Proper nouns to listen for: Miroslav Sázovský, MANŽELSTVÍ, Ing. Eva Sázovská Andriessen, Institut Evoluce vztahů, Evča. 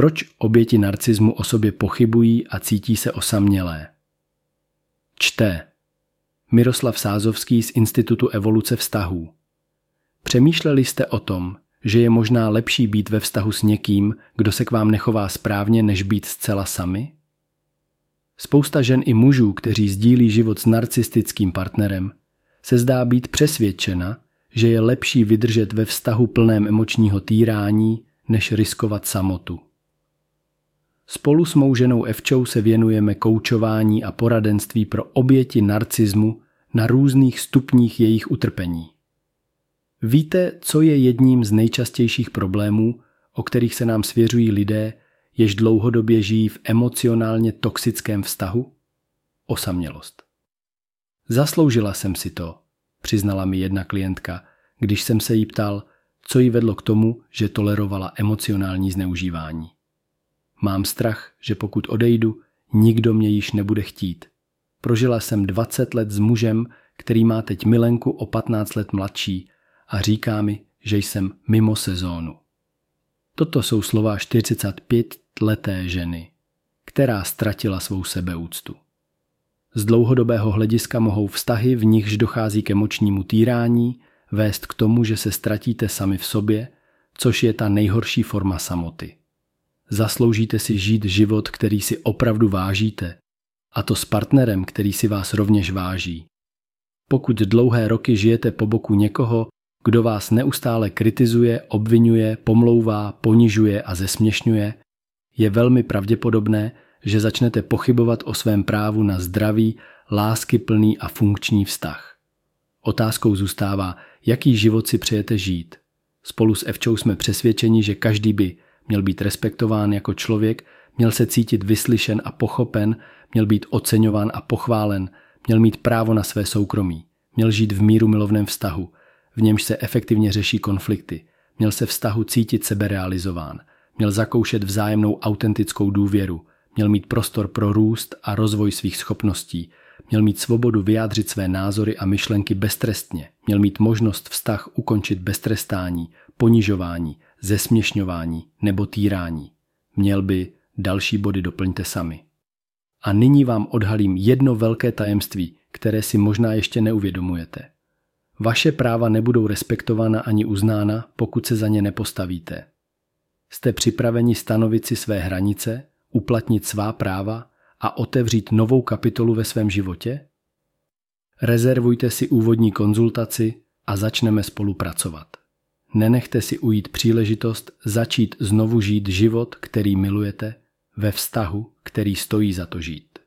Proč oběti narcismu o sobě pochybují a cítí se osamělé? Čte Miroslav Sázovský z Institutu evoluce vztahů. Přemýšleli jste o tom, že je možná lepší být ve vztahu s někým, kdo se k vám nechová správně, než být zcela sami? Spousta žen i mužů, kteří sdílí život s narcistickým partnerem, se zdá být přesvědčena, že je lepší vydržet ve vztahu plném emočního týrání, než riskovat samotu. Spolu s mou ženou Evčou se věnujeme koučování a poradenství pro oběti narcismu na různých stupních jejich utrpení. Víte, co je jedním z nejčastějších problémů, o kterých se nám svěřují lidé, jež dlouhodobě žijí v emocionálně toxickém vztahu? Osamělost. Zasloužila jsem si to, přiznala mi jedna klientka, když jsem se jí ptal, co jí vedlo k tomu, že tolerovala emocionální zneužívání. Mám strach, že pokud odejdu, nikdo mě již nebude chtít. Prožila jsem 20 let s mužem, který má teď milenku o 15 let mladší a říká mi, že jsem mimo sezónu. Toto jsou slova 45leté ženy, která ztratila svou sebeúctu. Z dlouhodobého hlediska mohou vztahy, v nichž dochází k emočnímu týrání, vést k tomu, že se ztratíte sami v sobě, což je ta nejhorší forma samoty. Zasloužíte si žít život, který si opravdu vážíte, a to s partnerem, který si vás rovněž váží. Pokud dlouhé roky žijete po boku někoho, kdo vás neustále kritizuje, obvinuje, pomlouvá, ponižuje a zesměšňuje, je velmi pravděpodobné, že začnete pochybovat o svém právu na zdravý, láskyplný a funkční vztah. Otázkou zůstává, jaký život si přejete žít. Spolu s Evčou jsme přesvědčeni, že každý by měl být respektován jako člověk, měl se cítit vyslyšen a pochopen, měl být oceňován a pochválen, měl mít právo na své soukromí, měl žít v míru milovném vztahu, v němž se efektivně řeší konflikty, měl se vztahu cítit seberealizován, měl zakoušet vzájemnou autentickou důvěru, měl mít prostor pro růst a rozvoj svých schopností, měl mít svobodu vyjádřit své názory a myšlenky beztrestně, měl mít možnost vztah ukončit bez trestání, ponižování, zesměšňování nebo týrání. Měl by, další body doplňte sami. A nyní vám odhalím jedno velké tajemství, které si možná ještě neuvědomujete. Vaše práva nebudou respektována ani uznána, pokud se za ně nepostavíte. Jste připraveni stanovit si své hranice, uplatnit svá práva a otevřít novou kapitolu ve svém životě? Rezervujte si úvodní konzultaci a začneme spolupracovat. Nenechte si ujít příležitost začít znovu žít život, který milujete, ve vztahu, který stojí za to žít.